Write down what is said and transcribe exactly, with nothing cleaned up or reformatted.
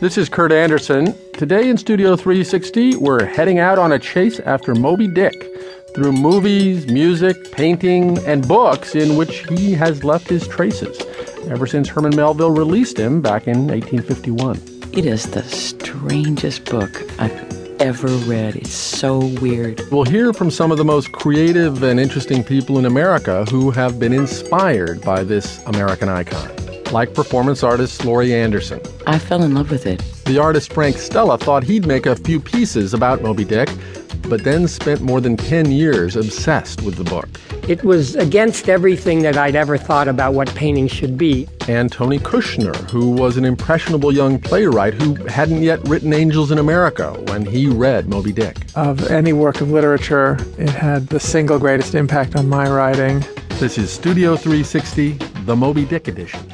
This is Kurt Andersen. Today in Studio three sixty, we're heading out on a chase after Moby-Dick through movies, music, painting, and books in which he has left his traces ever since Herman Melville released him back in eighteen fifty-one. It is the strangest book I've ever read. It's so weird. We'll hear from some of the most creative and interesting people in America who have been inspired by this American icon, like performance artist Laurie Anderson. I fell in love with it. The artist Frank Stella thought he'd make a few pieces about Moby-Dick, but then spent more than ten years obsessed with the book. It was against everything that I'd ever thought about what painting should be. And Tony Kushner, who was an impressionable young playwright who hadn't yet written Angels in America when he read Moby-Dick. Of any work of literature, it had the single greatest impact on my writing. This is Studio three sixty, the Moby-Dick edition.